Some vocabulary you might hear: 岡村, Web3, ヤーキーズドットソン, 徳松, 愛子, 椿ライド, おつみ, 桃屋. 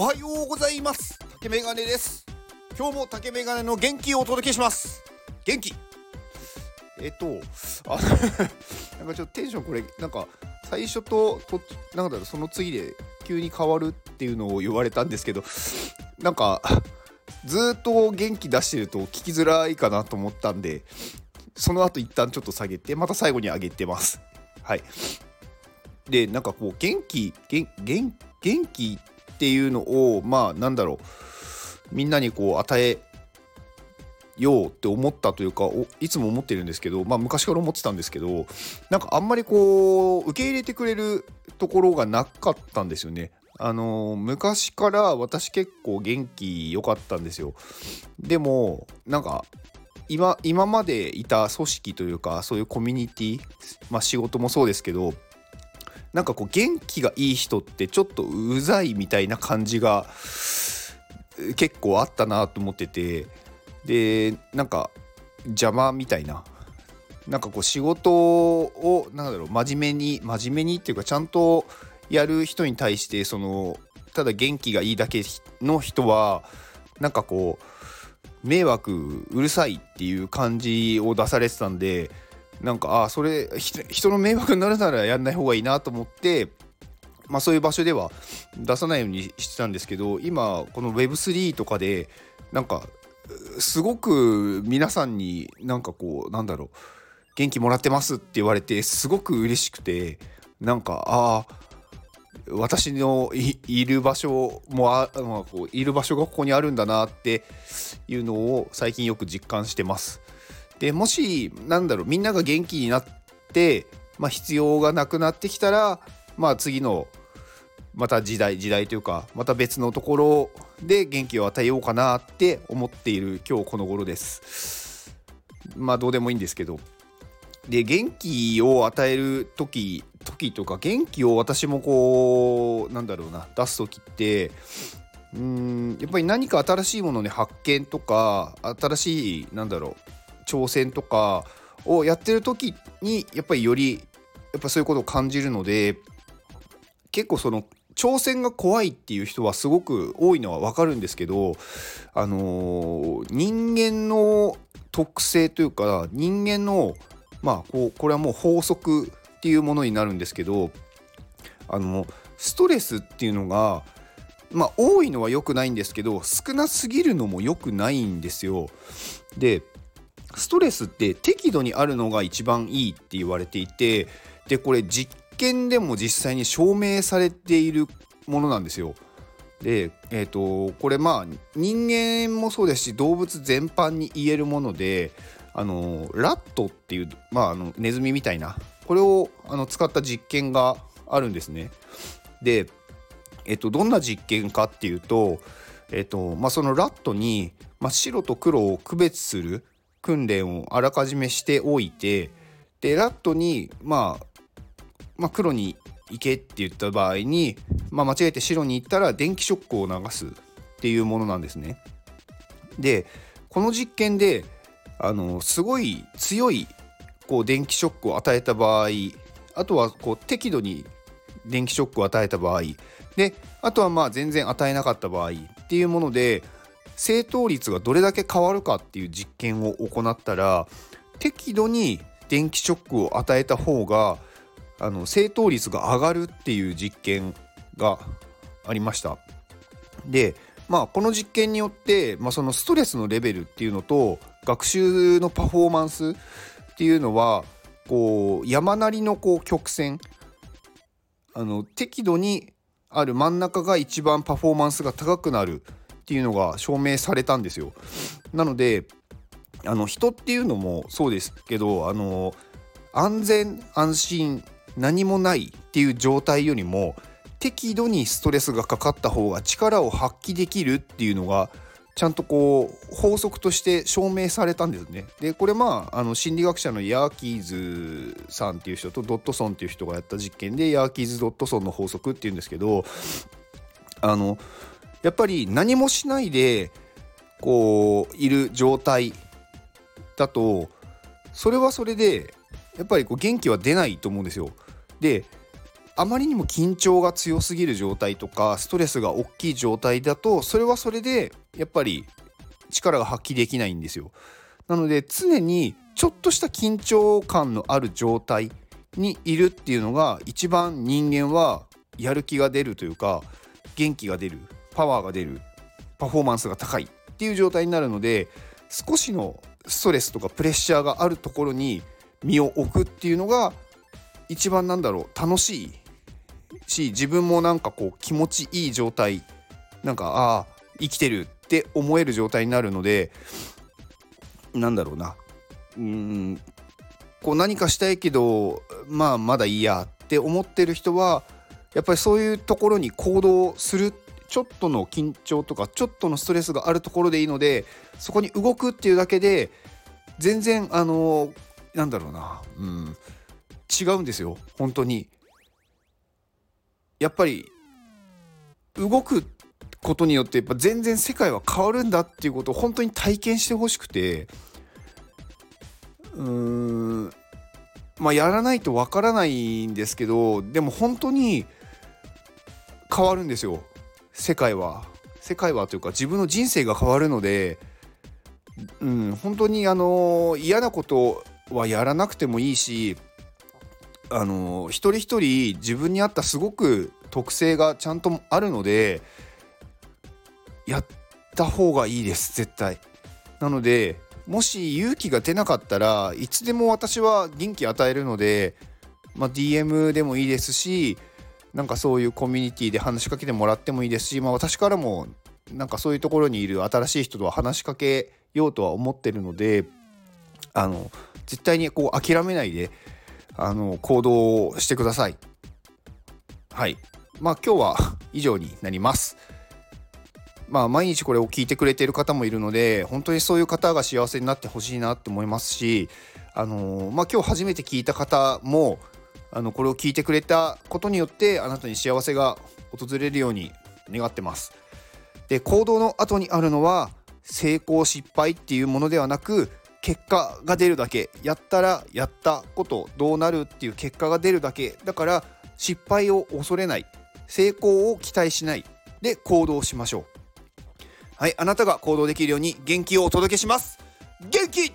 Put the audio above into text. おはようございます。竹メガネです。今日も竹メガネの元気をお届けします。元気なんかちょっとテンションこれなんか最初となんだろう、その次で急に変わるっていうのを言われたんですけど、なんかずっと元気出してると聞きづらいかなと思ったんで、その後一旦ちょっと下げてまた最後に上げてます。はい。でなんかこう元気っていうのをみんなにこう与えようって思ったというか、いつも思ってるんですけど、昔から思ってたんですけど、なんかあんまりこう受け入れてくれるところがなかったんですよね。昔から私結構元気良かったんですよ。でもなんか今までいた組織というか、そういうコミュニティ、仕事もそうですけど、なんかこう元気がいい人ってちょっとうざいみたいな感じが結構あったなと思ってて、でなんか邪魔みたいな、なんかこう仕事を真面目にっていうかちゃんとやる人に対して、そのただ元気がいいだけの人はなんかこう迷惑うるさいっていう感じを出されてたんで、なんかそれ人の迷惑になるならやんない方がいいなと思って、そういう場所では出さないようにしてたんですけど、今この Web3 とかでなんかすごく皆さんになんかこう元気もらってますって言われてすごく嬉しくて、なんか私の いる場所もこういる場所がここにあるんだなっていうのを最近よく実感してます。でもしみんなが元気になって、必要がなくなってきたら、次の時代というか、また別のところで元気を与えようかなって思っている今日この頃です。どうでもいいんですけど、で元気を与える時とか、元気を私もこう出す時って、やっぱり何か新しいものに発見とか、新しい挑戦とかをやってる時によりそういうことを感じるので、結構その挑戦が怖いっていう人はすごく多いのは分かるんですけど、人間の特性というか、人間のこれはもう法則っていうものになるんですけど、ストレスっていうのが多いのは良くないんですけど、少なすぎるのも良くないんですよ。でストレスって適度にあるのが一番いいって言われていて、でこれ実験でも実際に証明されているものなんですよ。で、これ人間もそうですし、動物全般に言えるもので、ラットっていう、ネズミみたいな、これを使った実験があるんですね。で、どんな実験かっていうと、そのラットに、白と黒を区別する訓練をあらかじめしておいて、でラットに、黒に行けって言った場合に、間違えて白に行ったら電気ショックを流すっていうものなんですね。でこの実験ですごい強いこう電気ショックを与えた場合、あとはこう適度に電気ショックを与えた場合で、あとは全然与えなかった場合っていうもので、正答率がどれだけ変わるかっていう実験を行ったら、適度に電気ショックを与えた方が正答率が上がるっていう実験がありました。で、この実験によって、そのストレスのレベルっていうのと学習のパフォーマンスっていうのはこう山なりのこう曲線、適度にある真ん中が一番パフォーマンスが高くなるっていうのが証明されたんですよ。なので人っていうのもそうですけど、安全安心何もないっていう状態よりも適度にストレスがかかった方が力を発揮できるっていうのがちゃんとこう法則として証明されたんですね。でこれ心理学者のヤーキーズさんっていう人とドットソンっていう人がやった実験で、ヤーキーズ・ドットソンの法則っていうんですけど、やっぱり何もしないでこういる状態だと、それはそれでやっぱりこう元気は出ないと思うんですよ。であまりにも緊張が強すぎる状態とかストレスが大きい状態だと、それはそれでやっぱり力が発揮できないんですよ。なので常にちょっとした緊張感のある状態にいるっていうのが一番人間はやる気が出るというか、元気が出る、パワーが出る、パフォーマンスが高いっていう状態になるので、少しのストレスとかプレッシャーがあるところに身を置くっていうのが一番楽しいし、自分も気持ちいい状態、生きてるって思える状態になるので、何かしたいけどまだいいやって思ってる人はやっぱりそういうところに行動する、ちょっとの緊張とかちょっとのストレスがあるところでいいので、そこに動くっていうだけで全然違うんですよ。本当にやっぱり動くことによってやっぱ全然世界は変わるんだっていうことを本当に体験してほしくて、やらないとわからないんですけど、でも本当に変わるんですよ。世界はというか自分の人生が変わるので、本当に嫌なことはやらなくてもいいし、一人一人自分に合ったすごく特性がちゃんとあるので、やった方がいいです絶対。なのでもし勇気が出なかったらいつでも私は元気与えるので、DM でもいいですし、そういうコミュニティで話しかけてもらってもいいですし、私からもそういうところにいる新しい人とは話しかけようとは思ってるので、絶対に諦めないで行動をしてください。はい、今日は以上になります。毎日これを聞いてくれている方もいるので、本当にそういう方が幸せになってほしいなって思いますし、今日初めて聞いた方もこれを聞いてくれたことによってあなたに幸せが訪れるように願ってます。で、行動の後にあるのは成功失敗っていうものではなく、結果が出るだけ、やったらやったことどうなるっていう結果が出るだけだから、失敗を恐れない、成功を期待しないで行動しましょう。はい、あなたが行動できるように元気をお届けします。元気